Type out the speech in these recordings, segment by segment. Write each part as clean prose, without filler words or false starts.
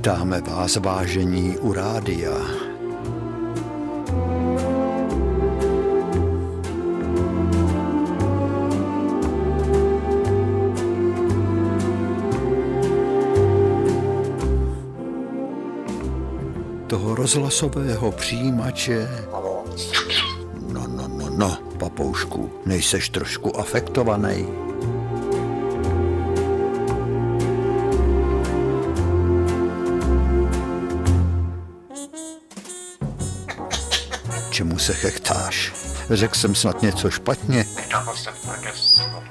Vítáme vás, vážení, u rádia. Toho rozhlasového přijímače... No, papoušku, nejseš trošku afektovaný? Čemu se chechtáš? Řekl jsem snad něco špatně?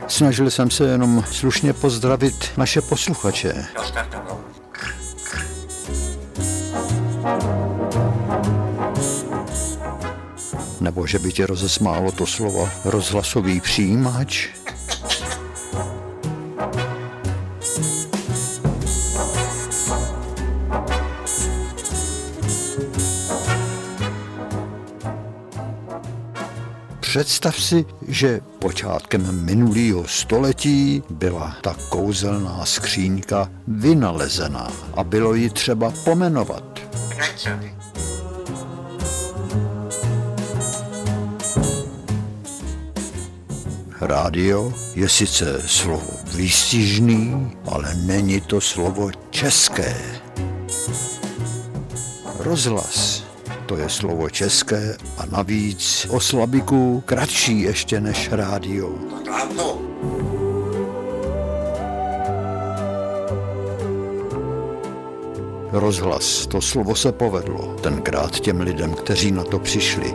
Snažil jsem se jenom slušně pozdravit naše posluchače. Nebo že by tě rozesmálo to slovo rozhlasový přijímač? Představ si, že počátkem minulého století byla ta kouzelná skříňka vynalezená a bylo ji třeba pomenovat. Rádio je sice slovo výstižný, ale není to slovo české. Rozhlas, to je slovo české a navíc o slabiku kratší ještě než rádio. Rozhlas, to slovo se povedlo, tenkrát těm lidem, kteří na to přišli.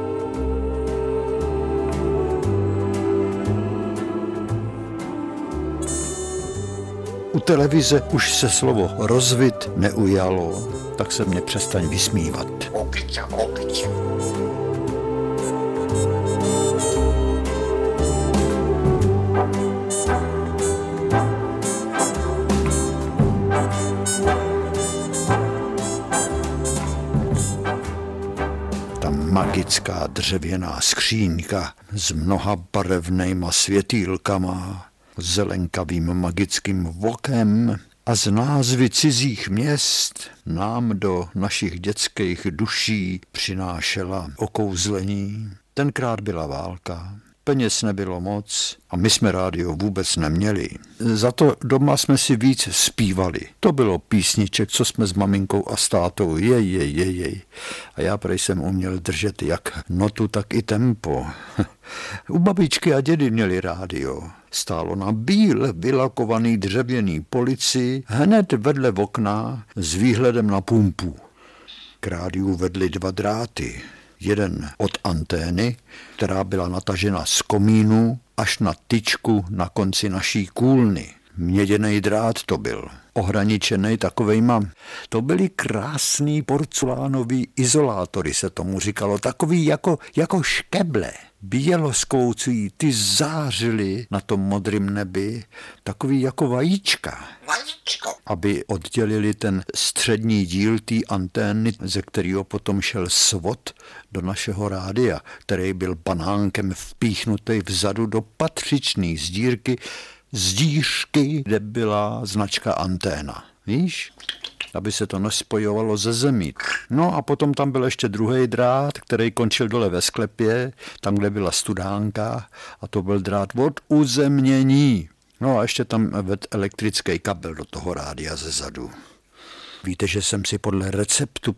U televize už se slovo rozvit neujalo, tak se mě přestaň vysmívat. Opice. Ta magická dřevěná skříňka s mnoha barevnýma světýlkama, zelenkavým magickým vokem a z názvy cizích měst nám do našich dětských duší přinášela okouzlení. Tenkrát byla válka, peněz nebylo moc a my jsme rádio vůbec neměli. Za to doma jsme si víc zpívali. To bylo písniček, co jsme s maminkou a s tátou jej. A já prej jsem uměl držet jak notu, tak i tempo. U babičky a dědy měli rádio. Stálo na bíle vylakovaný dřevěný polici hned vedle okna s výhledem na pumpu. K rádiu vedly dva dráty. Jeden od antény, která byla natažena z komínu až na tyčku na konci naší kůlny. Měděnej drát to byl, ohraničenej takovejma. To byly krásný porcelánový izolátory, se tomu říkalo, takový jako škeble. Běloskoucí, ty zářily na tom modrém nebi, takový jako vajíčka. Vajíčko. Aby oddělili ten střední díl té antény, ze kterého potom šel svod do našeho rádia, který byl banánkem vpíchnutý vzadu do patřičné zdířky, kde byla značka anténa. Víš? Aby se to nespojovalo ze zemí. No a potom tam byl ještě druhý drát, který končil dole ve sklepě, tam, kde byla studánka, a to byl drát od uzemnění. No a ještě tam ved elektrický kabel do toho rádia zezadu. Víte, že jsem si podle receptu,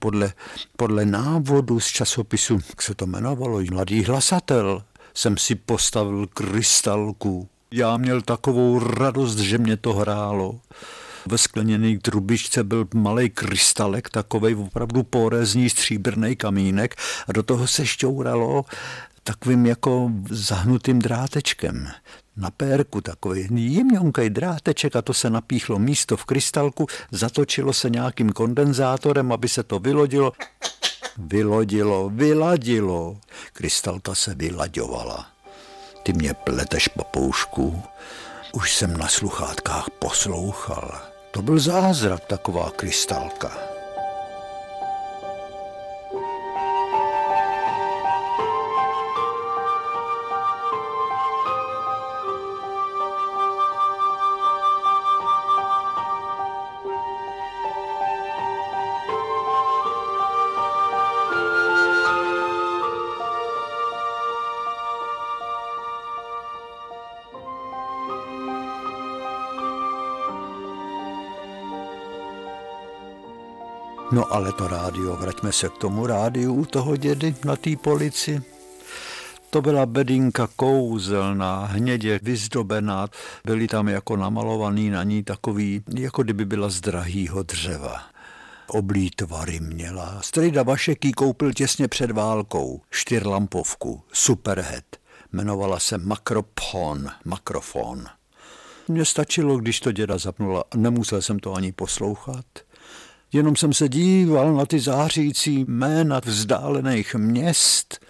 podle návodu z časopisu, jak se to jmenovalo, Mladý hlasatel, jsem si postavil krystalku. Já měl takovou radost, že mě to hrálo. Ve skleněné trubičce byl malej krystalek, takovej opravdu pórezný stříbrný kamínek a do toho se šťouralo takovým jako zahnutým drátečkem. Na pérku takový jemňonkej dráteček a to se napíchlo místo v krystalku, zatočilo se nějakým kondenzátorem, aby se to vyladilo. Krystalka se vylaďovala. Ty mě pleteš, papoušku. Už jsem na sluchátkách poslouchal. To byl zázrak, taková krystalka. No ale to rádio, vraťme se k tomu rádiu u toho dědy na té polici. To byla bedínka kouzelná, hnědě vyzdobená, byly tam jako namalovaný na ní takový, jako kdyby byla z drahýho dřeva. Oblí tvary měla. Strejda Vašek jí koupil těsně před válkou, 4lampovku, superhead. Jmenovala se Makrofon. Mně stačilo, když to děda zapnula, nemusel jsem to ani poslouchat. Jenom jsem se díval na ty zářící jména vzdálených měst.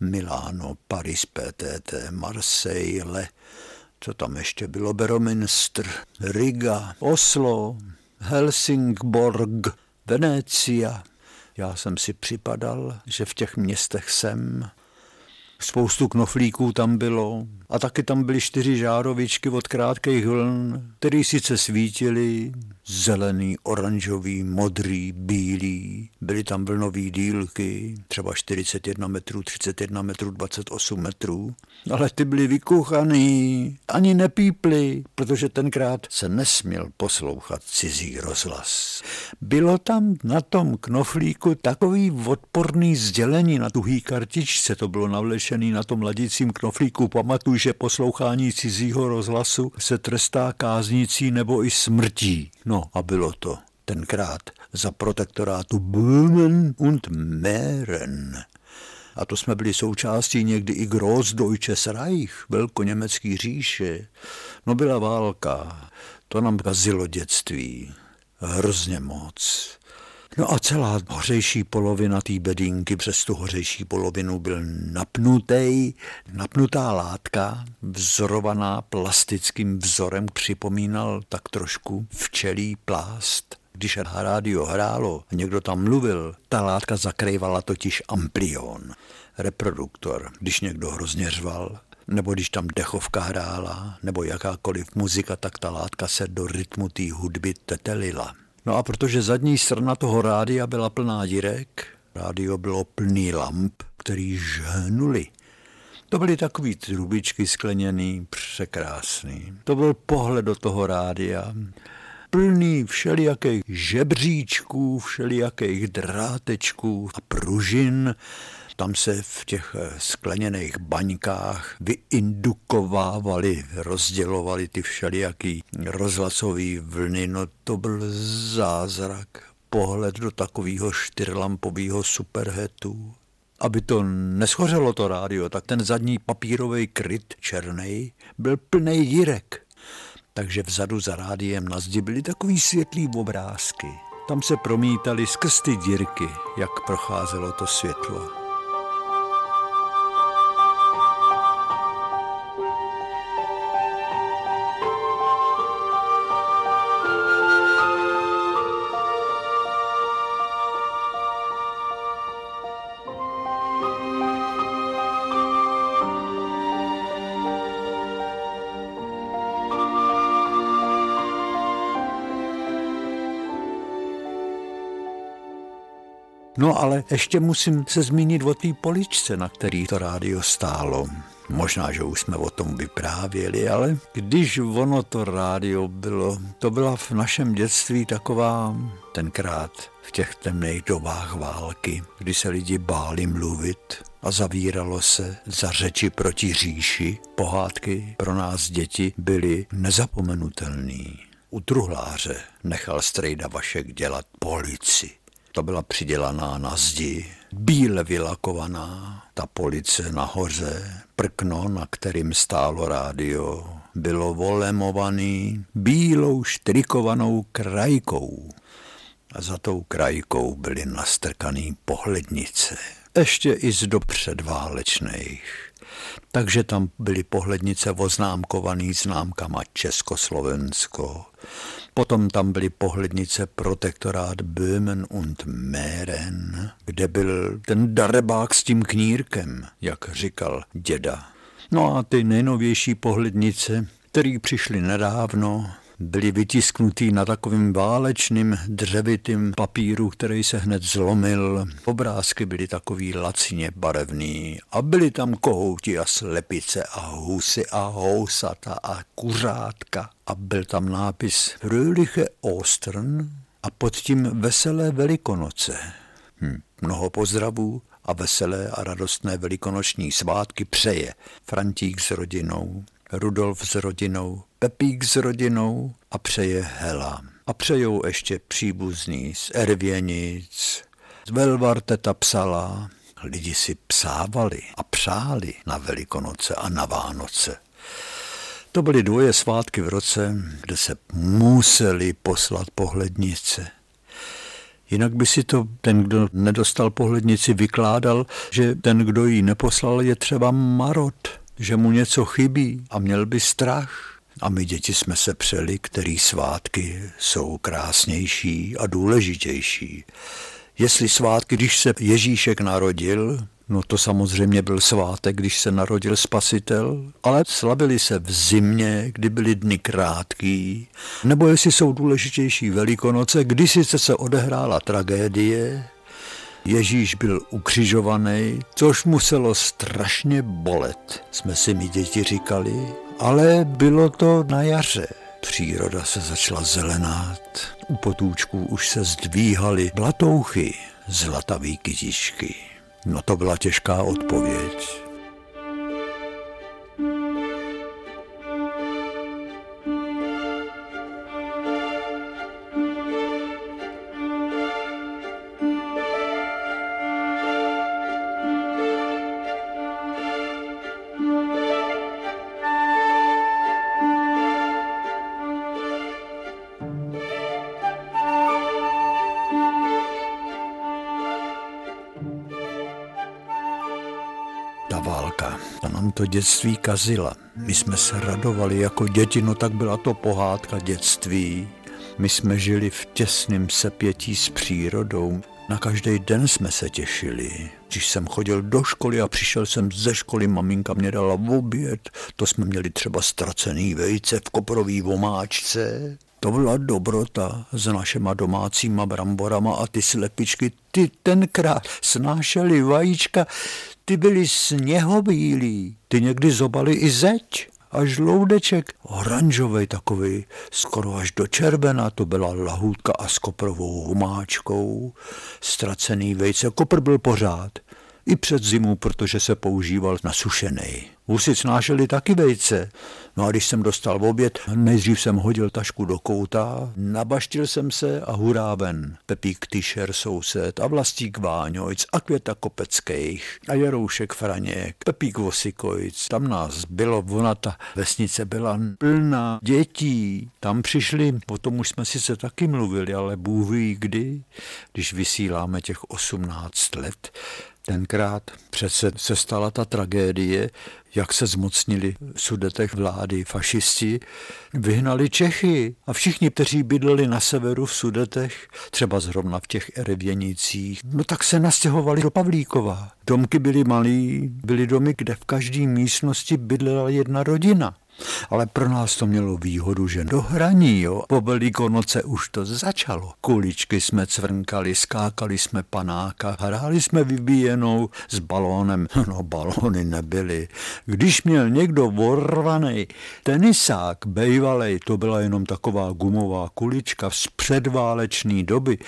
Miláno, Paris, PTT, Marseille, co tam ještě bylo, Beromünster, Riga, Oslo, Helsingborg, Venecia. Já jsem si připadal, že v těch městech jsem. Spoustu knoflíků tam bylo a taky tam byly 4 žárovičky od krátkých vln, které sice svítily zelený, oranžový, modrý, bílý. Byly tam vlnový dílky, třeba 41 metrů, 31 metrů, 28 metrů, ale ty byly vykuchaný, ani nepíply, protože tenkrát se nesměl poslouchat cizí rozhlas. Bylo tam na tom knoflíku takový odporný sdělení na tuhý kartičce, to bylo navlečený na tom ladicím knoflíku, pamatuj, že poslouchání cizího rozhlasu se trestá káznicí nebo i smrtí. No a bylo to tenkrát za protektorátu Böhmen und Mähren. A to jsme byli součástí někdy i Großdeutsche Reich, velkoněmecký říše. No byla válka, to nám kazilo dětství. Hrozně moc. No a celá hořejší polovina té bedínky, přes tu hořejší polovinu byl napnutá látka, vzorovaná plastickým vzorem, připomínal tak trošku včelí plást. Když rádio hrálo a někdo tam mluvil, ta látka zakrývala totiž amplion, reproduktor, když někdo hrozně řval, nebo když tam dechovka hrála, nebo jakákoliv muzika, tak ta látka se do rytmu té hudby tetelila. No a protože zadní strana toho rádia byla plná dírek, rádio bylo plný lamp, který žhnuli. To byly takový trubičky skleněný, překrásný. To byl pohled do toho rádia, plný všelijakých žebříčků, všelijakých drátečků a pružin. Tam se v těch skleněných baňkách vyindukovávali, rozdělovali ty všelijaký rozhlasový vlny. No to byl zázrak, pohled do takového 4lampového superhetu. Aby to neschořelo to rádio, tak ten zadní papírový kryt černý byl plný dírek. Takže vzadu za rádiem na zdi byly takový světlý obrázky. Tam se promítaly skrz ty dírky, jak procházelo to světlo. No ale ještě musím se zmínit o té poličce, na který to rádio stálo. Možná, že už jsme o tom vyprávěli, ale když ono to rádio bylo, to byla v našem dětství taková, tenkrát v těch temných dobách války, kdy se lidi báli mluvit a zavíralo se za řeči proti říši. Pohádky pro nás děti byly nezapomenutelné. U truhláře nechal strejda Vašek dělat polici. Ta byla přidělaná na zdi, bíle vylakovaná, ta police nahoře, prkno, na kterým stálo rádio, bylo volemovaný bílou štrikovanou krajkou. A za tou krajkou byly nastrkaný pohlednice, ještě i z dob předválečných. Takže tam byly pohlednice oznámkovaný známkama Československo. Potom tam byly pohlednice protektorát Böhmen und Mähren, kde byl ten darebák s tím knírkem, jak říkal děda. No a ty nejnovější pohlednice, které přišly nedávno, byly vytisknutý na takovým válečným dřevitým papíru, který se hned zlomil. Obrázky byly takový lacně barevný a byly tam kohouti a slepice a husy a housata a kuřátka. A byl tam nápis Fröhliche Ostern, a pod tím veselé Velikonoce. Mnoho pozdravů a veselé a radostné velikonoční svátky přeje František s rodinou, Rudolf s rodinou, Pepík s rodinou a přeje Hela. A přejou ještě příbuzní z Ervěnic, z Velvarteta psala. Lidi si psávali a přáli na Velikonoce a na Vánoce. To byly dvoje svátky v roce, kde se museli poslat pohlednice. Jinak by si to ten, kdo nedostal pohlednici, vykládal, že ten, kdo ji neposlal, je třeba marot, že mu něco chybí a měl by strach. A my děti jsme se přeli, který svátky jsou krásnější a důležitější. Jestli svátky, když se Ježíšek narodil, no to samozřejmě byl svátek, když se narodil Spasitel, ale slavili se v zimě, kdy byly dny krátký, nebo jestli jsou důležitější Velikonoce, kdy sice se odehrála tragédie, Ježíš byl ukřižovaný, což muselo strašně bolet, jsme si my děti říkali, ale bylo to na jaře. Příroda se začala zelenát, u potůčků už se zdvíhaly blatouchy, zlatavý kytičky. No to byla těžká odpověď. To dětství kazila. My jsme se radovali jako děti, no tak byla to pohádka dětství. My jsme žili v těsném sepětí s přírodou. Na každý den jsme se těšili. Když jsem chodil do školy a přišel jsem ze školy, maminka mě dala oběd. To jsme měli třeba ztracený vejce v koprový omáčce. To byla dobrota s našima domácíma bramborama a ty slepičky, ty tenkrát snášely vajíčka, ty byly sněhobílí, ty někdy zobaly i zeď a žloudeček, oranžovej takový, skoro až do červena, to byla lahůdka a s koprovou humáčkou, ztracený vejce, kopr byl pořád, i před zimu, protože se používal na sušenej. Husy snášeli taky vejce. No a když jsem dostal oběd, nejdřív jsem hodil tašku do kouta, nabaštil jsem se a hurá ven. Pepík Tyšer soused a Vlastík Váňojc a Květa Kopeckejch a Jeroušek Franěk, Pepík Vosikojc. Tam nás bylo, ona ta vesnice byla plná dětí. Tam přišli, o tom už jsme sice taky mluvili, ale bůh ví kdy, když vysíláme těch 18 let, tenkrát přece se stala ta tragédie, jak se zmocnili v Sudetech vlády fašisti, vyhnali Čechy a všichni, kteří bydleli na severu v Sudetech, třeba zrovna v těch Ervěnicích, no tak se nastěhovali do Pavlíkova. Domky byly malý, byly domy, kde v každé místnosti bydlela jedna rodina. Ale pro nás to mělo výhodu, že do hraní, jo. Po Velikonoce už to začalo. Kuličky jsme cvrnkali, skákali jsme panáka, hráli jsme vybíjenou s balónem. No, balóny nebyly. Když měl někdo vorvaný tenisák, bejvalej, to byla jenom taková gumová kulička z předválečné doby.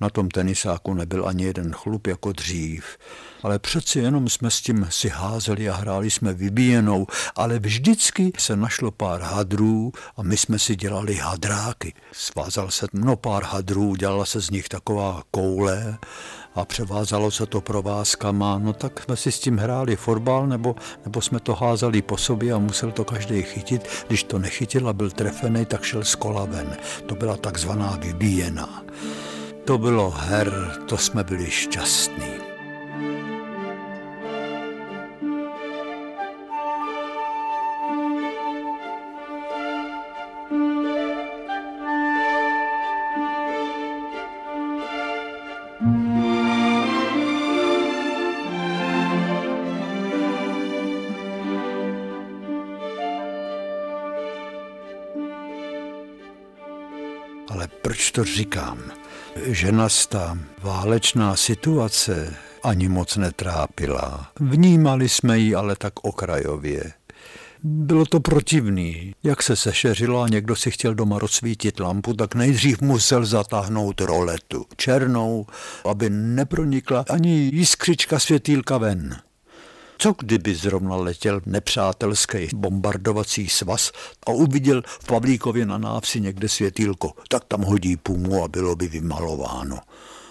Na tom tenisáku nebyl ani jeden chlup jako dřív. Ale přeci jenom jsme s tím si házeli a hráli jsme vybíjenou, ale vždycky se našlo pár hadrů a my jsme si dělali hadráky. Svázal se pár hadrů, dělala se z nich taková koule a převázalo se to provázkama. No tak jsme si s tím hráli fotbal nebo jsme to házeli po sobě a musel to každý chytit. Když to nechytil a byl trefený, tak šel z kola ven. To byla takzvaná vybíjená. To bylo her, to jsme byli šťastní. Ale proč to říkám? Že nás ta válečná situace ani moc netrápila. Vnímali jsme ji ale tak okrajově. bylo to protivný. Jak se sešeřilo a někdo si chtěl doma rozsvítit lampu, tak nejdřív musel zatáhnout roletu černou, aby nepronikla ani jiskřička světýlka ven. Co kdyby zrovna letěl nepřátelský bombardovací svaz a uviděl v Pavlíkově na návsi někde světýlko, tak tam hodí pumu a bylo by vymalováno.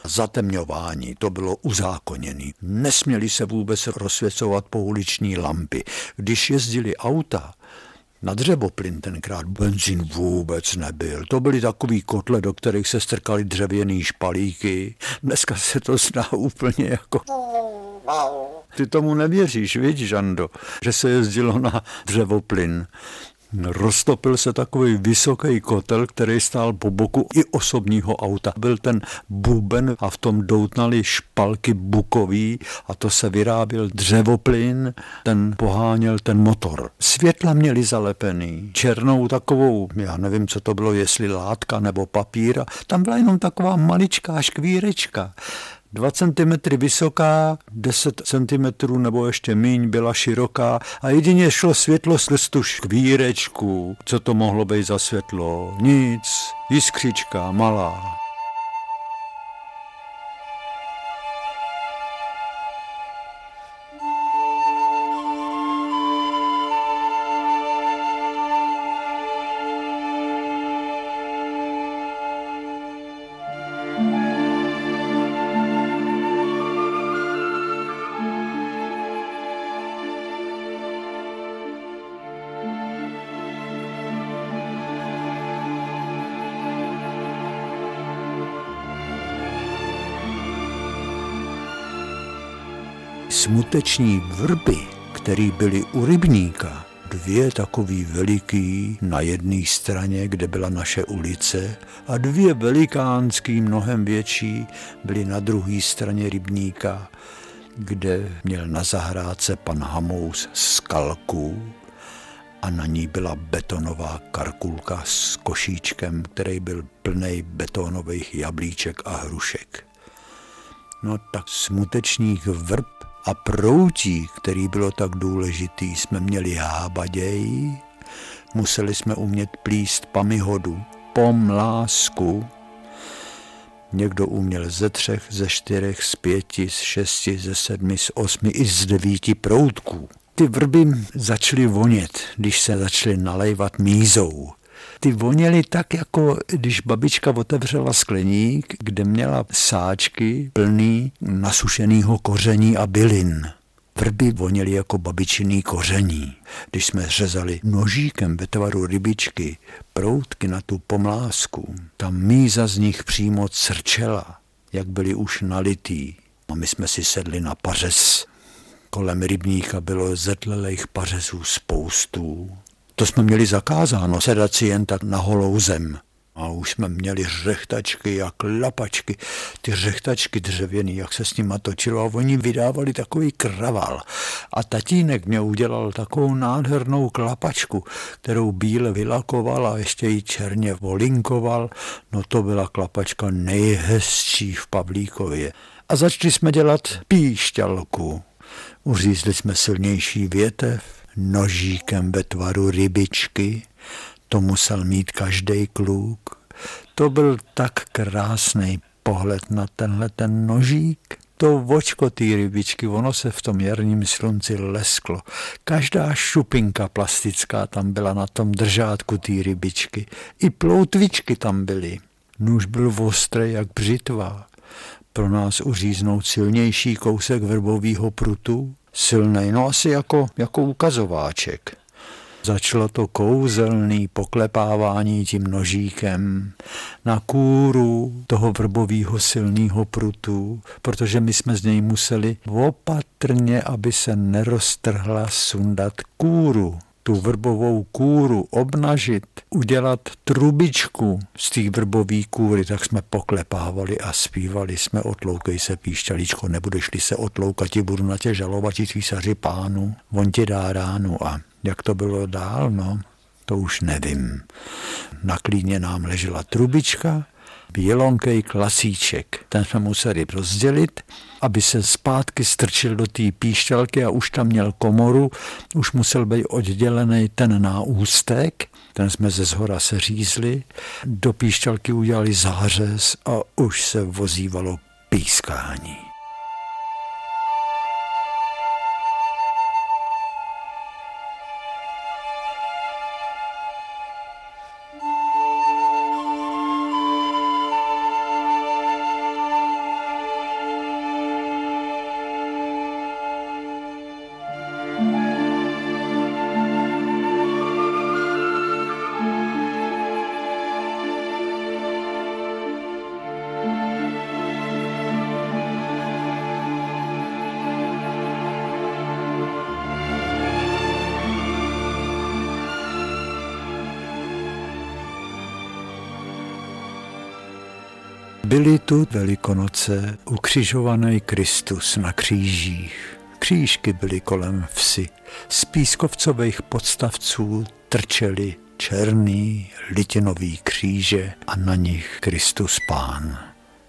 Zatemňování, to bylo uzákoněné. Nesměli se vůbec rozsvěcovat pouliční lampy. Když jezdili auta, na dřevoplyn tenkrát benzín vůbec nebyl. To byly takový kotle, do kterých se strkaly dřevěný špalíky. Dneska se to zná úplně jako... Ty tomu nevěříš, viď, Žando, že se jezdilo na dřevoplyn. Roztopil se takový vysoký kotel, který stál po boku i osobního auta. Byl ten buben a v tom doutnaly špalky bukový a to se vyráběl dřevoplyn, ten poháněl ten motor. Světla měli zalepený černou takovou, já nevím, co to bylo, jestli látka nebo papír. Tam byla jenom taková maličká škvírečka. 2 cm vysoká, 10 cm nebo ještě míň byla široká a jedině šlo světlo skrz tu škvírečku. Co to mohlo být za světlo? Nic, jiskřička malá. Smuteční vrby, které byly u rybníka, 2 takový veliký na jedné straně, kde byla naše ulice, a 2 velikánský, mnohem větší, byly na druhé straně rybníka, kde měl na zahrádce pan Hamouz skalku a na ní byla betonová karkulka s košíčkem, který byl plnej betonových jablíček a hrušek. No tak smutečných vrb a proutí, který bylo tak důležitý, jsme měli hábaděj, museli jsme umět plíst pamihodu, pomlásku. Někdo uměl ze 3, ze 4, z 5, z 6, ze 7, z 8 i z 9 proutků. Ty vrby začaly vonět, když se začaly nalejvat mízou. Ty voněly tak, jako když babička otevřela skleník, kde měla sáčky plný nasušeného koření a bylin. Vrby voněly jako babičiný koření. Když jsme řezali nožíkem ve tvaru rybičky proutky na tu pomlásku, ta míza z nich přímo crčela, jak byly už nalitý. A my jsme si sedli na pařez. Kolem rybníka bylo zetlelejch pařezů spoustu. To jsme měli zakázáno, sedat si jen tak na holou zem. A už jsme měli řechtačky a klapačky, ty řechtačky dřevěný, jak se s nima točilo, a oni vydávali takový kraval. A tatínek mě udělal takovou nádhernou klapačku, kterou bíle vylakoval a ještě ji černě volinkoval. No to byla klapačka nejhezčí v Pavlíkově. A začali jsme dělat píšťalku. Uřízli jsme silnější větev, nožíkem ve tvaru rybičky, to musel mít každý kluk. To byl tak krásný pohled na tenhle ten nožík. To očko té rybičky, ono se v tom jarním slunci lesklo. Každá šupinka plastická tam byla na tom držátku té rybičky. I ploutvičky tam byly. Nůž byl ostrý jak břitva. Pro nás uříznout silnější kousek vrbového prutu, silnej, no asi jako ukazováček. Začalo to kouzelný poklepávání tím nožíkem na kůru toho vrbového silného prutu, protože my jsme z něj museli opatrně, aby se neroztrhla, sundat kůru. Tu vrbovou kůru obnažit, udělat trubičku z té vrbové kůry, tak jsme poklepávali a zpívali jsme Otloukej se, píšťaličko, nebudeš-li se otloukati, budu na tě žalovat i císaři pánu, on ti dá ránu. A jak to bylo dál, no, to už nevím. Na klíně nám ležela trubička bělonkej klasíček. Ten jsme museli rozdělit, aby se zpátky strčil do té píšťalky a už tam měl komoru, už musel být oddělený ten náústek, ten jsme ze zhora seřízli, do píšťalky udělali zářez a už se vozívalo pískání. Byly tu Velikonoce ukřižovaný Kristus na křížích. Křížky byly kolem vsi. Z pískovcových podstavců trčely černý litinový kříže a na nich Kristus Pán.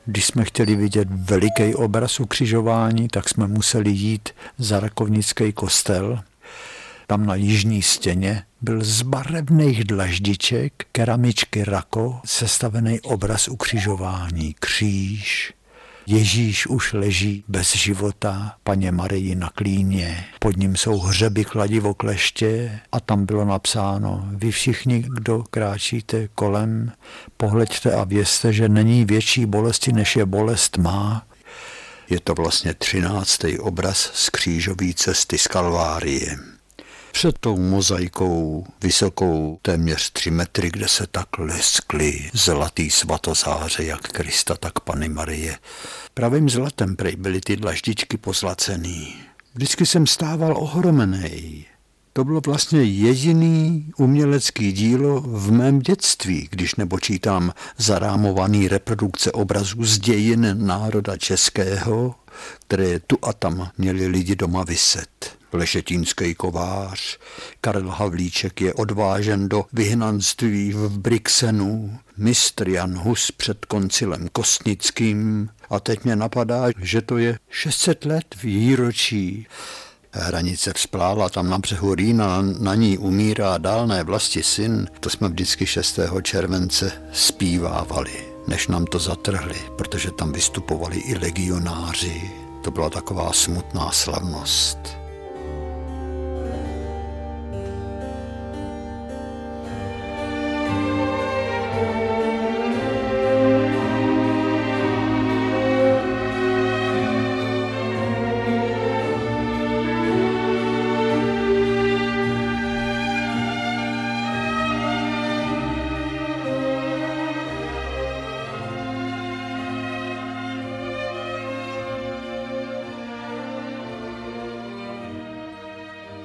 Když jsme chtěli vidět veliký obraz ukřižování, tak jsme museli jít za rakovnický kostel. Tam na jižní stěně byl z barevných dlaždiček keramičky Rako sestavený obraz ukřižování. Kříž, Ježíš už leží bez života, Panně Marii na klíně. Pod ním jsou hřeby kladivokleště a tam bylo napsáno: vy všichni, kdo kráčíte kolem, pohleďte a vězte, že není větší bolesti, než je bolest má. Je to vlastně 13. obraz z křížové cesty z Kalvárie. Před tou mozaikou vysokou téměř 3 metry, kde se tak leskly zlatý svatozáře, jak Krista, tak Panny Marie. Pravým zlatem prej byly ty dlaždičky pozlacený. Vždycky jsem stával ohromený. To bylo vlastně jediný umělecký dílo v mém dětství, když nepočítám zarámovaný reprodukce obrazů z dějin národa českého, které tu a tam měli lidi doma viset. Lešetínský kovář, Karel Havlíček je odvážen do vyhnanství v Brixenu, mistr Jan Hus před koncilem Kostnickým a teď mě napadá, že to je 600 let výročí. Hranice vzplála tam na břehu Rýna, na ní umírá dálné vlasti syn. To jsme vždycky 6. července zpívávali, než nám to zatrhli, protože tam vystupovali i legionáři. To byla taková smutná slavnost.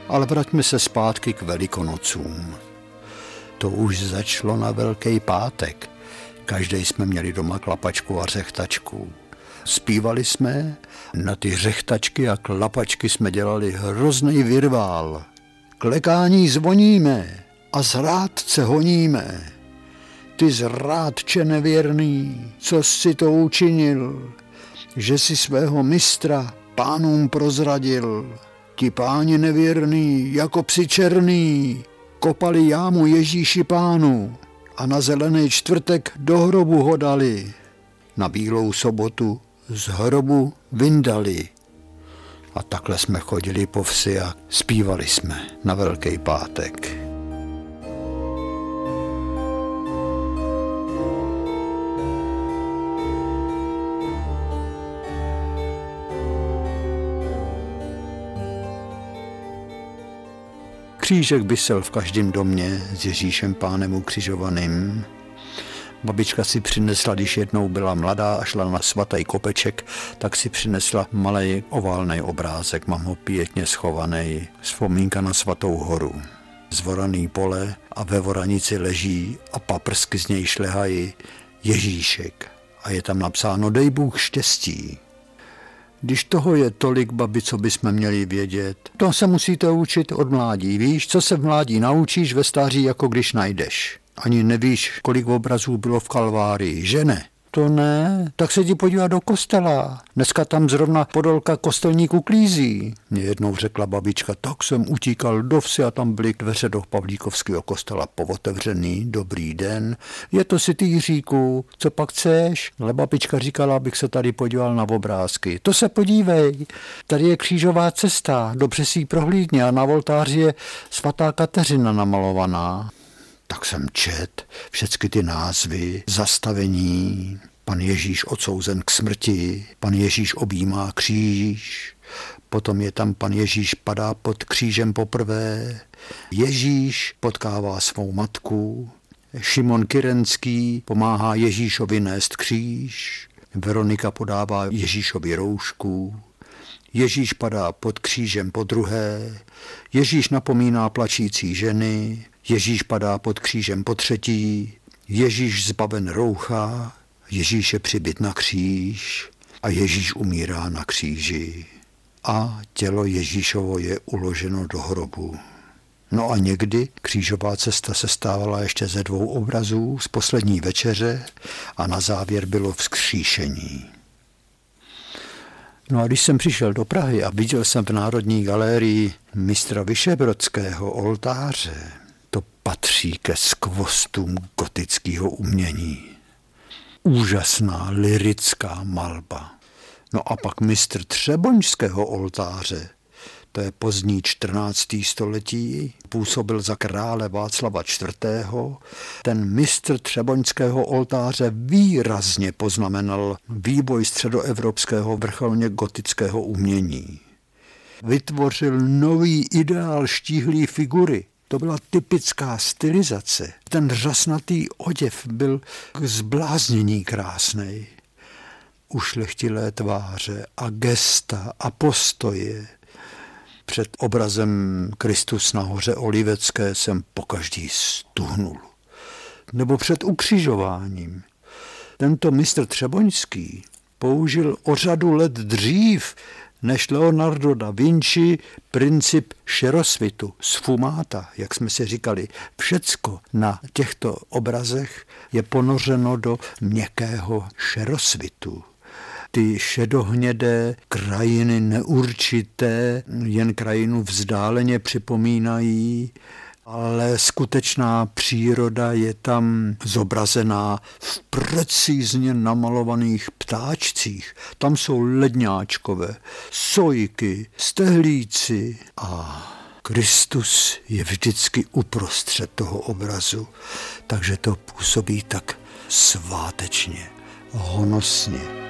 Ale vraťme se zpátky k Velikonocům. To už začalo na Velký pátek. Každý jsme měli doma klapačku a řechtačku. Zpívali jsme, na ty řechtačky a klapačky jsme dělali hrozný virvál. Klekání zvoníme a zrádce honíme. Ty zrádče nevěrný, co jsi to učinil, že si svého mistra pánům prozradil. Ti páni nevěrný, jako psi černý, kopali jámu Ježíši Pánu a na zelený čtvrtek do hrobu ho dali. Na bílou sobotu z hrobu vyndali. A takhle jsme chodili po vsi a zpívali jsme na Velký pátek. Křížek visel v každém domě s Ježíšem Pánem ukřižovaným. Babička si přinesla, když jednou byla mladá a šla na svatý kopeček, tak si přinesla malý oválný obrázek, mám ho pietně schovaný, vzpomínka na Svatou horu. Zvoraný pole a ve voranici leží a paprsky z něj šlehají Ježíšek. A je tam napsáno: dej Bůh štěstí. Když toho je tolik, babi, co bychom měli vědět? To se musíte učit od mládí. Víš, co se v mládí naučíš, ve stáří jako když najdeš. Ani nevíš, kolik obrazů bylo v Kalvárii, že ne? to ne, tak se jdi podívat do kostela. Dneska tam zrovna podolka kostelníku klízí. Mě jednou řekla babička, tak jsem utíkal do vsi a tam byly dveře do Pavlíkovského kostela povotevřený. Dobrý den, je to si ty říku, co pak chceš? Ale babička říkala, abych se tady podíval na obrázky. To se podívej, tady je křížová cesta, dobře si ji prohlídni a na oltáři je svatá Kateřina namalovaná. Tak jsem čet všechny ty názvy, zastavení, pan Ježíš odsouzen k smrti, pan Ježíš objímá kříž, potom je tam pan Ježíš padá pod křížem poprvé, Ježíš potkává svou matku, Šimon Kyrenský pomáhá Ježíšovi nést kříž, Veronika podává Ježíšovi roušku, Ježíš padá pod křížem podruhé, Ježíš napomíná plačící ženy, Ježíš padá pod křížem potřetí, Ježíš zbaven roucha, Ježíš je přibyt na kříž a Ježíš umírá na kříži a tělo Ježíšovo je uloženo do hrobu. No a někdy křížová cesta se stávala ještě ze dvou obrazů z poslední večeře a na závěr bylo vzkříšení. No a když jsem přišel do Prahy a viděl jsem v Národní galerii mistra Vyšebrodského oltáře, to patří ke skvostům gotického umění. Úžasná lyrická malba. No a pak mistr Třeboňského oltáře, to je pozdní 14. století, působil za krále Václava IV. Ten mistr Třeboňského oltáře výrazně poznamenal vývoj středoevropského vrcholně gotického umění. Vytvořil nový ideál štíhlý figury. To byla typická stylizace. Ten řasnatý oděv byl k zbláznění krásnej. Ušlechtilé tváře a gesta a postoje. Před obrazem Kristus na hoře Olivecké jsem pokaždý stuhnul. Nebo před ukřižováním. Tento mistr Třeboňský použil o řadu let dřív než Leonardo da Vinci princip šerosvitu, sfumata, jak jsme si říkali. Všecko na těchto obrazech je ponořeno do měkkého šerosvitu. Ty šedohnědé krajiny neurčité, jen krajinu vzdáleně připomínají, ale skutečná příroda je tam zobrazená v precizně namalovaných ptáčcích. Tam jsou ledňáčkové, sojky, stehlíci a Kristus je vždycky uprostřed toho obrazu, takže to působí tak svátečně, honosně.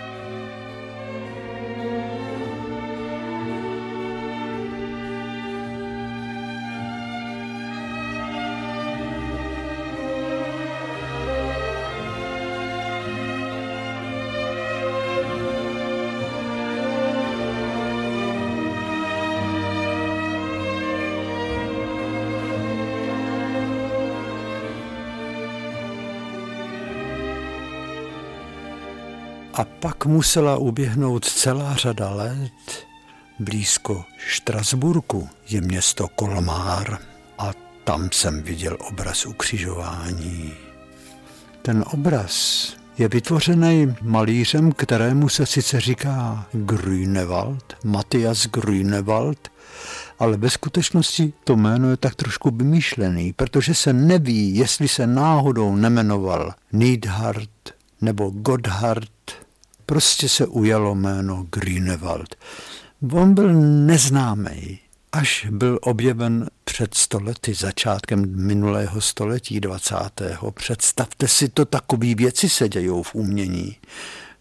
A pak musela uběhnout celá řada let. Blízko Štrasburku je město Kolmár a tam jsem viděl obraz ukřižování. Ten obraz je vytvořený malířem, kterému se sice říká Grünewald, Matthias Grünewald, ale ve skutečnosti to jméno je tak trošku vymýšlený, protože se neví, jestli se náhodou nejmenoval Niedhart nebo Godhart. Prostě se ujalo jméno Grünewald. On byl neznámý, až byl objeven před 100 lety, začátkem minulého století 20. Představte si to, takové věci se dějou v umění,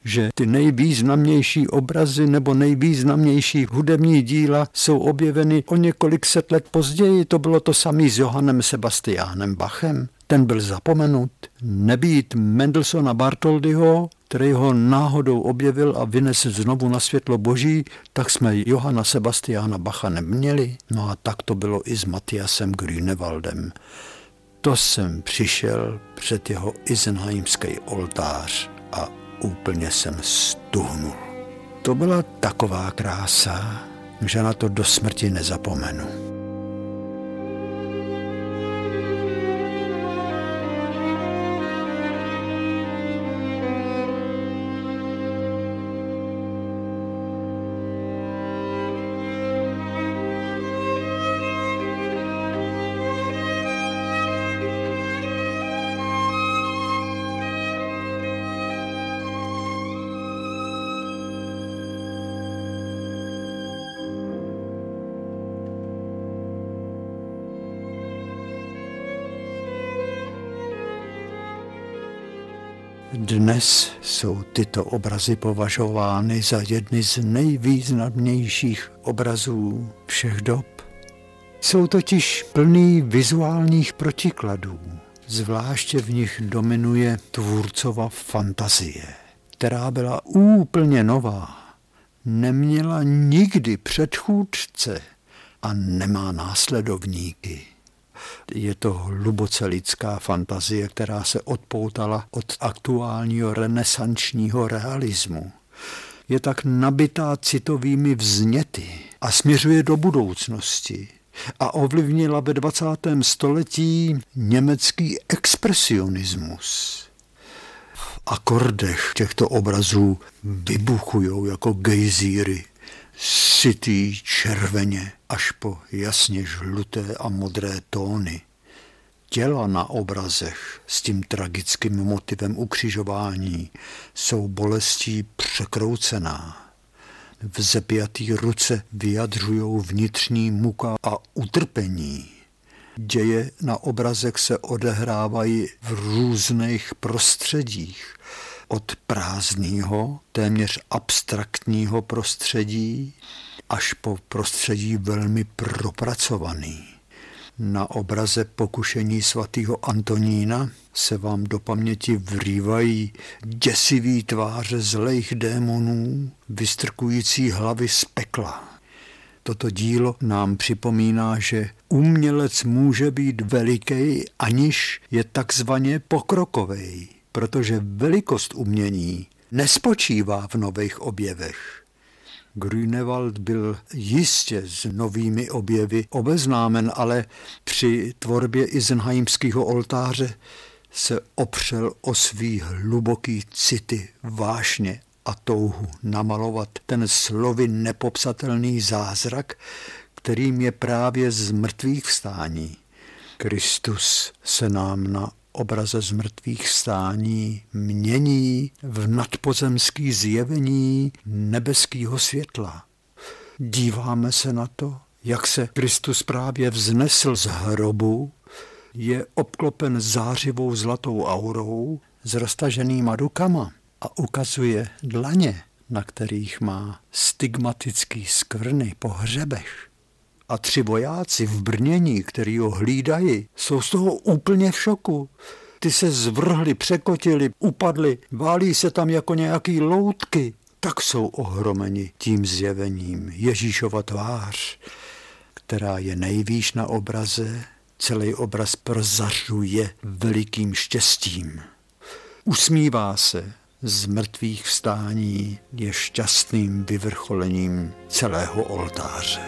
že ty nejvýznamnější obrazy nebo nejvýznamnější hudební díla jsou objeveny o několik set let později. To bylo to samé s Johannem Sebastianem Bachem. Ten byl zapomenut. Nebýt Mendelssohna Bartholdyho, který ho náhodou objevil a vynesl znovu na světlo boží, tak jsme Johanna Sebastiana Bacha neměli. No a tak to bylo i s Matthiasem Grünewaldem. To jsem přišel před jeho Isenheimský oltář a úplně jsem stuhnul. To byla taková krása, že na to do smrti nezapomenu. Dnes jsou tyto obrazy považovány za jedny z nejvýznamnějších obrazů všech dob. Jsou totiž plný vizuálních protikladů. Zvláště v nich dominuje tvůrcova fantazie, která byla úplně nová, neměla nikdy předchůdce a nemá následovníky. Je to hluboce lidská fantazie, která se odpoutala od aktuálního renesančního realismu. Je tak nabitá citovými vzněty a směřuje do budoucnosti a ovlivnila ve 20. století německý expresionismus. V akordech těchto obrazů vybuchujou jako gejzíry, sytý červeně až po jasně žluté a modré tóny. Těla na obrazech s tím tragickým motivem ukřižování jsou bolestí překroucená. Vzepjatý ruce vyjadřujou vnitřní muka a utrpení. Děje na obrazech se odehrávají v různých prostředích. Od prázdného, téměř abstraktního prostředí až po prostředí velmi propracovaný. Na obraze Pokušení svatého Antonína se vám do paměti vrývají děsivý tváře zlejch démonů, vystrkující hlavy z pekla. Toto dílo nám připomíná, že umělec může být veliký, aniž je takzvaně pokrokový, protože velikost umění nespočívá v nových objevech. Grünewald byl jistě s novými objevy obeznámen, ale při tvorbě Isenheimského oltáře se opřel o svý hluboký city, vášně a touhu namalovat ten slovy nepopsatelný zázrak, kterým je právě z mrtvých vstání. Kristus se nám na obraze z mrtvých vstání mění v nadpozemský zjevení nebeského světla. Díváme se na to, jak se Kristus právě vznesl z hrobu, je obklopen zářivou zlatou aurou s roztaženýma rukama a ukazuje dlaně, na kterých má stigmatický skvrny po hřebech. A tři vojáci v brnění, který ho hlídají, jsou z toho úplně v šoku. Ty se zvrhli, překotili, upadli, válí se tam jako nějaký loutky. Tak jsou ohromeni tím zjevením Ježíšova tvář, která je nejvýš na obraze. Celý obraz prozařuje velikým štěstím. Usmívá se. Z mrtvých vstání je šťastným vyvrcholením celého oltáře.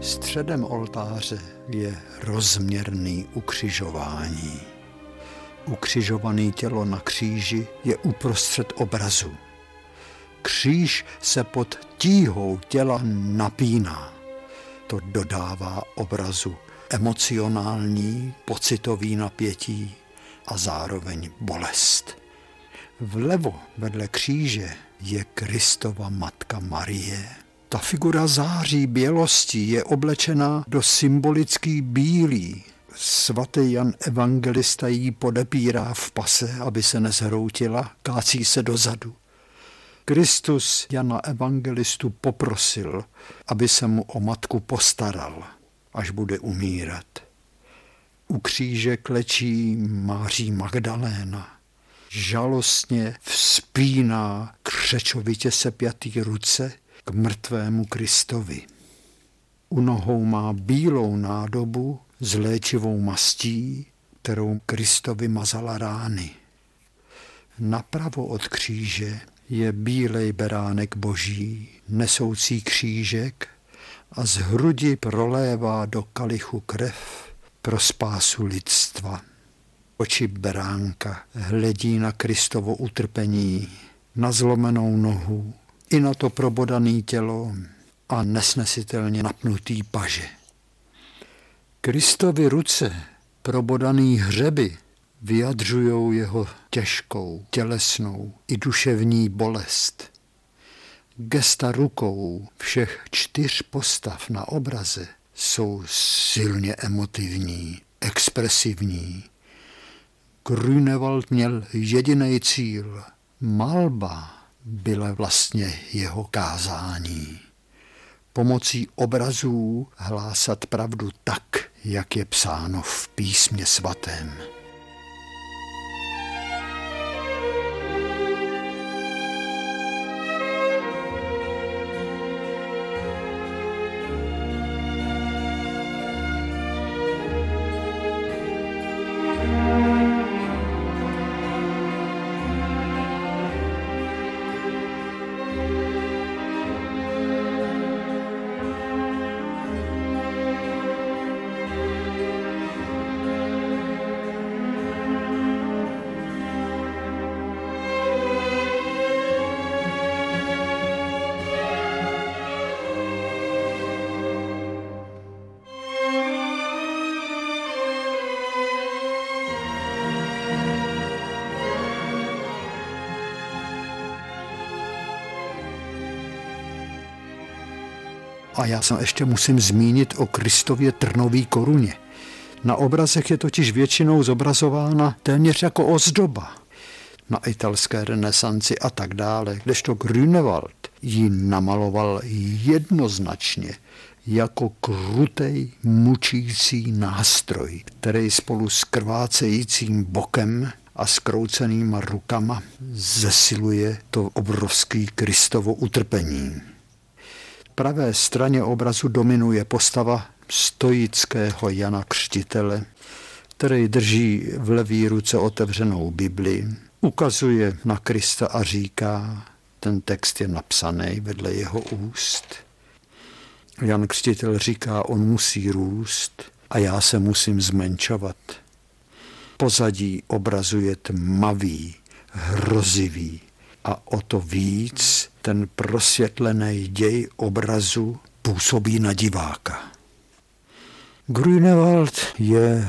Středem oltáře je rozměrný ukřižování. Ukřižované tělo na kříži je uprostřed obrazu. Kříž se pod tíhou těla napíná. To dodává obrazu emocionální, pocitový napětí a zároveň bolest. Vlevo vedle kříže je Kristova matka Marie. Ta figura září bělostí, je oblečená do symbolický bílý. Svatý Jan Evangelista ji podepírá v pase, aby se nezhroutila, kácí se dozadu. Kristus Jana Evangelistu poprosil, aby se mu o matku postaral, až bude umírat. U kříže klečí Máří Magdaléna. Žalostně vzpíná křečovitě sepjatý ruce k mrtvému Kristovi. U nohou má bílou nádobu s léčivou mastí, kterou Kristovi mazala rány. Napravo od kříže je bílej beránek boží, nesoucí křížek a z hrudi prolévá do kalichu krev pro spásu lidstva. Oči beránka hledí na Kristovo utrpení, na zlomenou nohu i na to probodané tělo a nesnesitelně napnutý paže. Kristovy ruce, probodaný hřeby, vyjadřují jeho těžkou, tělesnou i duševní bolest. Gesta rukou všech čtyř postav na obraze jsou silně emotivní, expresivní. Grünewald měl jediný cíl. Malba byla vlastně jeho kázání. Pomocí obrazů hlásat pravdu tak, jak je psáno v písmě svatém. A já se ještě musím zmínit o Kristově trnové koruně. Na obrazech je totiž většinou zobrazována téměř jako ozdoba na italské renesanci a tak dále, kdežto Grünewald ji namaloval jednoznačně jako krutej mučící nástroj, který spolu s krvácejícím bokem a skroucenýma rukama zesiluje to obrovský Kristovo utrpení. V pravé straně obrazu dominuje postava stoického Jana Křtitele, který drží v levé ruce otevřenou Bibli, ukazuje na Krista a říká, ten text je napsaný vedle jeho úst. Jan Křtitel říká, on musí růst a já se musím zmenšovat. Pozadí obrazu je tmavý, hrozivý a o to víc ten prosvětlený děj obrazu působí na diváka. Grünewald je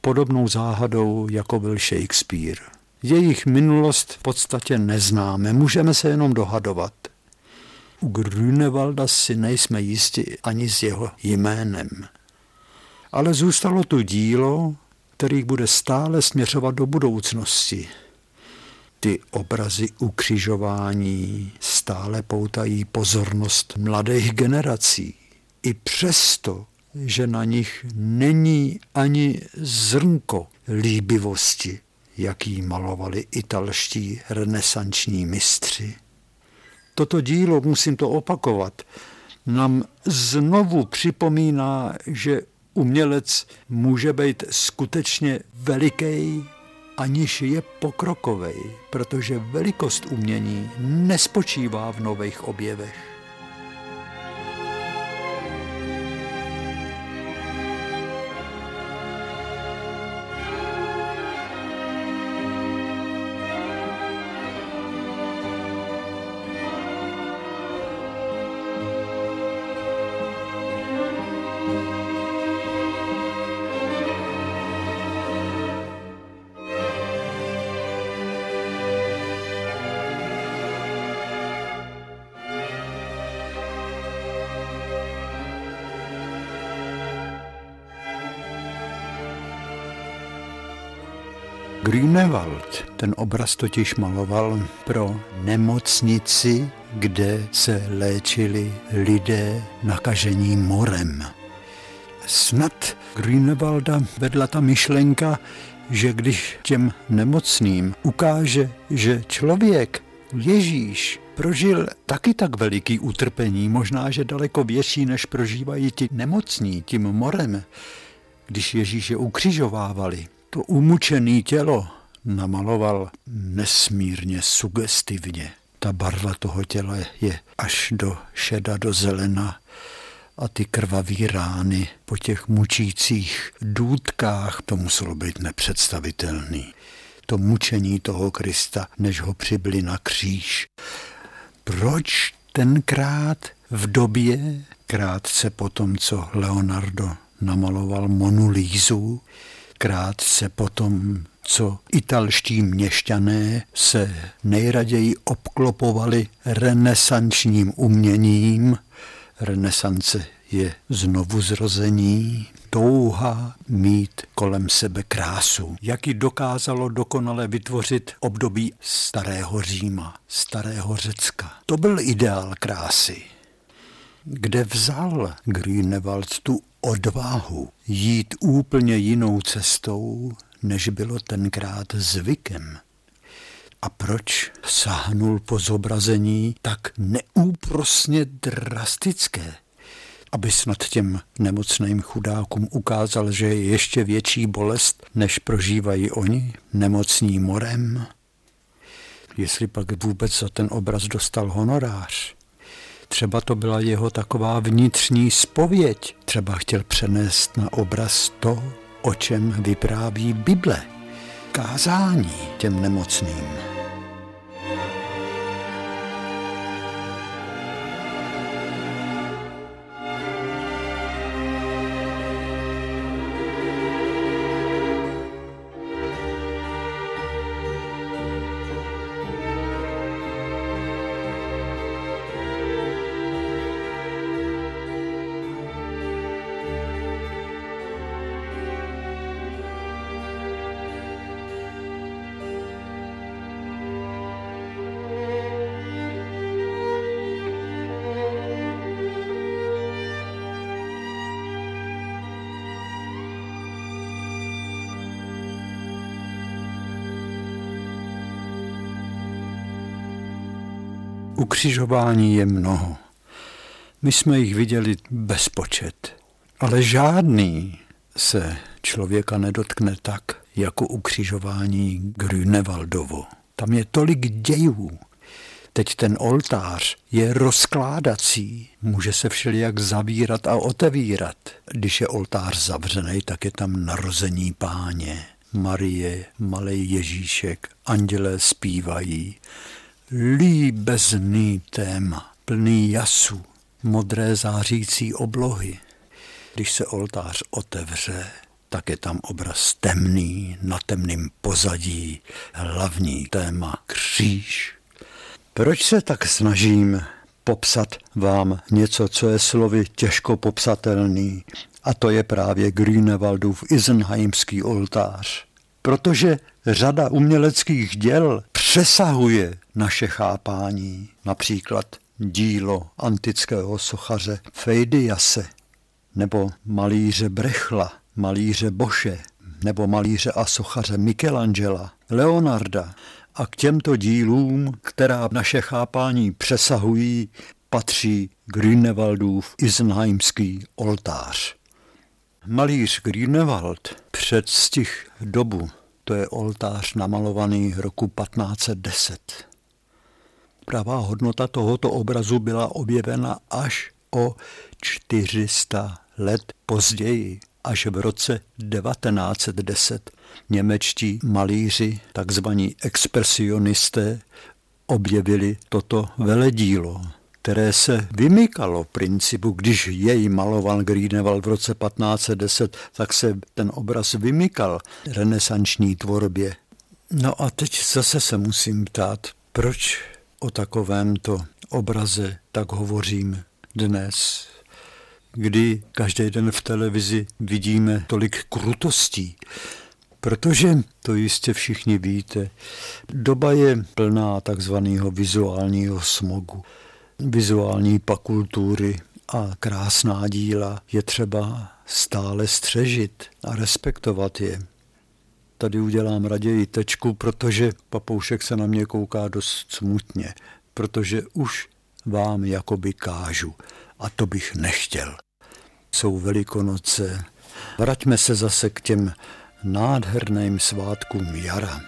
podobnou záhadou, jako byl Shakespeare. Jejich minulost v podstatě neznáme, můžeme se jenom dohadovat. U Grünewalda si nejsme jisti ani s jeho jménem. Ale zůstalo tu dílo, který bude stále směřovat do budoucnosti. Ty obrazy ukřižování stále poutají pozornost mladých generací. I přesto, že na nich není ani zrnko líbivosti, jaký malovali italští renesanční mistři. Toto dílo, musím to opakovat, nám znovu připomíná, že umělec může být skutečně veliký, aniž je pokrokovej, protože velikost umění nespočívá v nových objevech. Grünewald ten obraz totiž maloval pro nemocnici, kde se léčili lidé nakažení morem. Snad Grünewalda vedla ta myšlenka, že když těm nemocným ukáže, že člověk, Ježíš, prožil taky tak veliký utrpení, možná, že daleko větší, než prožívají ti nemocní tím morem, když Ježíše ukřižovávali, To umučené tělo namaloval nesmírně sugestivně. Ta barva toho těla je až do šeda, do zelena a ty krvavé rány po těch mučících důtkách, to muselo být nepředstavitelný. To mučení toho Krista, než ho přibili na kříž. Proč tenkrát v době, krátce po tom, co Leonardo namaloval Monu Lízu, krátce po tom, co italští měšťané se nejraději obklopovali renesančním uměním. Renesance je znovuzrození, touha mít kolem sebe krásu, jak ji dokázalo dokonale vytvořit období Starého Říma, Starého Řecka. To byl ideál krásy. Kde vzal Grünewald tu odvahu jít úplně jinou cestou, než bylo tenkrát zvykem? A proč sáhnul po zobrazení tak neúprosně drastické? Aby snad těm nemocným chudákům ukázal, že je ještě větší bolest, než prožívají oni, nemocní morem. Jestli pak vůbec za ten obraz dostal honorář. Třeba to byla jeho taková vnitřní zpověď. Třeba chtěl přenést na obraz to, o čem vypráví Bible. Kázání těm nemocným. Ukřižování je mnoho. My jsme jich viděli bezpočet. Ale žádný se člověka nedotkne tak, jako ukřižování Grünewaldovo. Tam je tolik dějů. Teď ten oltář je rozkládací. Může se všelijak zavírat a otevírat. Když je oltář zavřený, tak je tam narození Páně. Marie, malej Ježíšek, andělé zpívají. Líbezný téma, plný jasu, modré zářící oblohy. Když se oltář otevře, tak je tam obraz temný, na temném pozadí, hlavní téma kříž. Proč se tak snažím popsat vám něco, co je slovy těžko popsatelný? A to je právě Grünewaldův Isenheimský oltář. Protože řada uměleckých děl přesahuje naše chápání, například dílo antického sochaře Feidiase, nebo malíře Brechla, malíře Bosche, nebo malíře a sochaře Michelangela, Leonarda. A k těmto dílům, která naše chápání přesahují, patří Grünewaldův Isenheimský oltář. Malíř Grünewald předstihl dobu. To je oltář namalovaný roku 1510. Pravá hodnota tohoto obrazu byla objevena až o 400 let později, až v roce 1910. Němečtí malíři, takzvaní expresionisté, objevili toto veledílo, které se vymykalo principu, když jej maloval Grünewald v roce 1510, tak se ten obraz vymykal renesanční tvorbě. No a teď zase se musím ptát, proč o takovémto obraze tak hovořím dnes, kdy každý den v televizi vidíme tolik krutostí. Protože, to jistě všichni víte, doba je plná takzvaného vizuálního smogu. Vizuální pakultury a krásná díla je třeba stále střežit a respektovat je. Tady udělám raději tečku, protože papoušek se na mě kouká dost smutně, protože už vám jakoby kážu a to bych nechtěl. Jsou Velikonoce. Vraťme se zase k těm nádherným svátkům jara.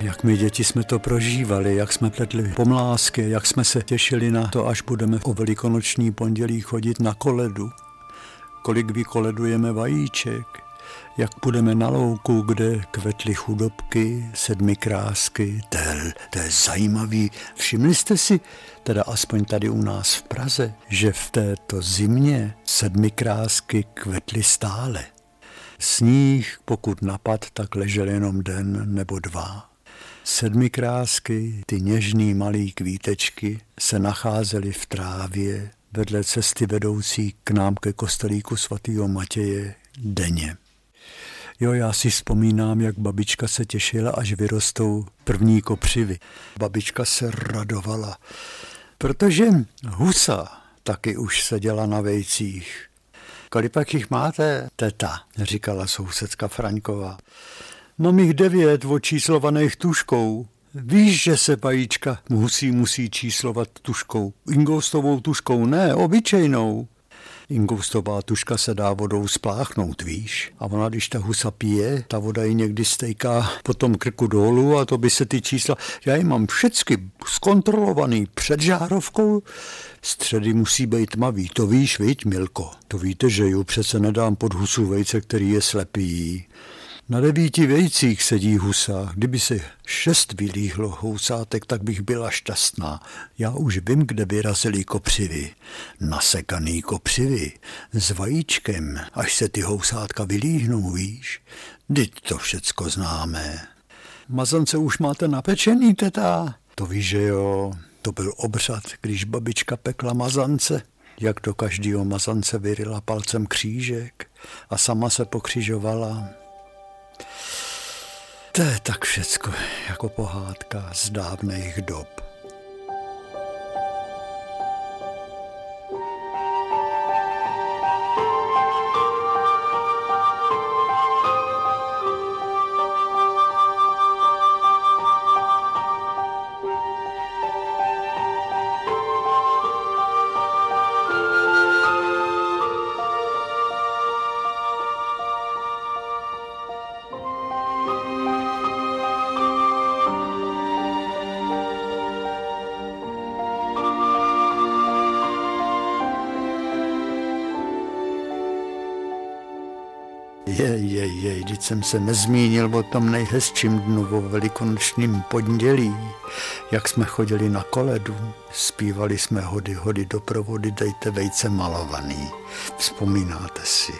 Jak my děti jsme to prožívali, jak jsme pletli pomlásky, jak jsme se těšili na to, až budeme o velikonoční pondělí chodit na koledu. Kolik vykoledujeme vajíček, jak půjdeme na louku, kde kvetly chudobky, sedmikrásky, to je zajímavý. Všimli jste si, teda aspoň tady u nás v Praze, že v této zimě sedmikrásky kvetly stále. Sníh, pokud napad, tak ležel jenom den nebo dva. Sedmikrásky, ty něžný malý kvítečky, se nacházely v trávě vedle cesty vedoucí k nám ke kostelíku svatého Matěje denně. Jo, já si vzpomínám, jak babička se těšila, až vyrostou první kopřivy. Babička se radovala, protože husa taky už seděla na vejcích. Kolipak jich máte, teta, říkala sousedka Franková. Mám jich 9 očíslovaných tuškou. Víš, že se vajíčka musí číslovat tuškou. Ingoustovou tuškou, ne, obyčejnou. Ingoustová tuška se dá vodou spláchnout, víš. A ona, když ta husa pije, ta voda ji někdy stejká po tom krku dolů a to by se ty čísla... Já ji mám všecky zkontrolovaný před žárovkou. Středy musí být tmavý, to víš, viď, Milko? To víte, že ju přece nedám pod husu vejce, který je slepý. Na 9 vejcích sedí husa. Kdyby se 6 vylíhlo housátek, tak bych byla šťastná. Já už vím, kde vyrazily kopřivy. Nasekaný kopřivy. S vajíčkem, až se ty housátka vylíhnou, víš? Vždyť to všecko známe. Mazance už máte napečený, teta? To víš, že jo. To byl obřad, když babička pekla mazance. Jak do každého mazance vyrila palcem křížek a sama se pokřižovala. To je tak všecko jako pohádka z dávných dob. Vždyť jsem se nezmínil o tom nejhezčím dnu, o velikonočním pondělí, jak jsme chodili na koledu. Zpívali jsme hody, hody doprovody, dejte vejce malovaný. Vzpomínáte si.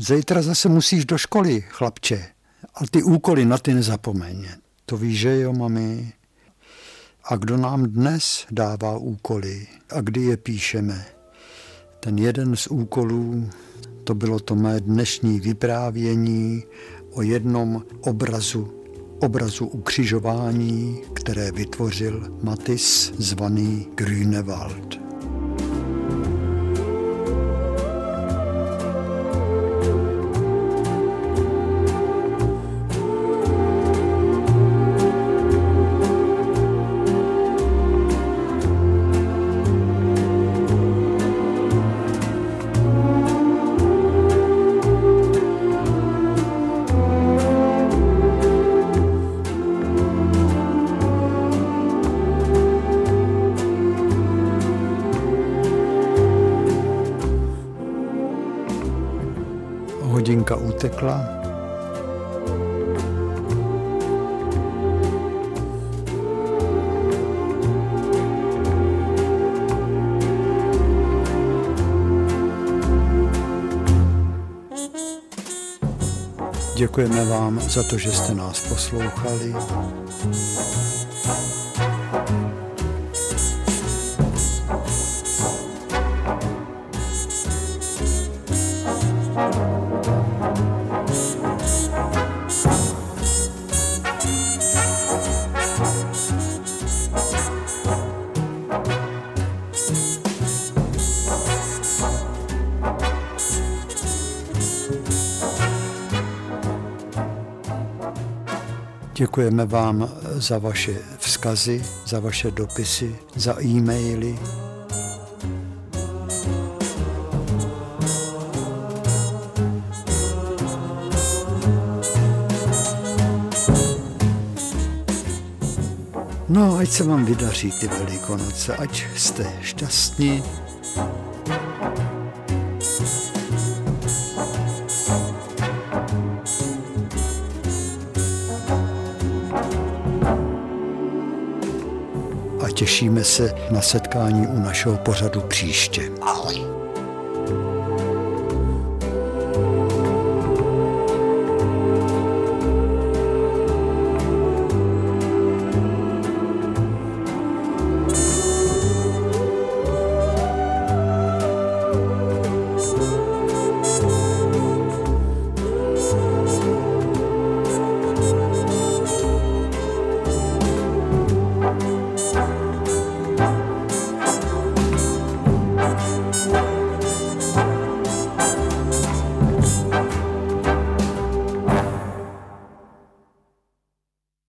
Zítra zase musíš do školy, chlapče, a ty úkoly na ty nezapomeň. To víš, že jo, mami? A kdo nám dnes dává úkoly a kdy je píšeme? Ten jeden z úkolů, to bylo to mé dnešní vyprávění o jednom obrazu ukřižování, které vytvořil Matthias zvaný Grünewald. utekla. Děkujeme vám za to, že jste nás poslouchali. Děkujeme vám za vaše vzkazy, za vaše dopisy, za e-maily. No, ať se vám vydaří ty Velikonoce, ať jste šťastní. Těšíme se na setkání u našeho pořadu příště. Ahoj.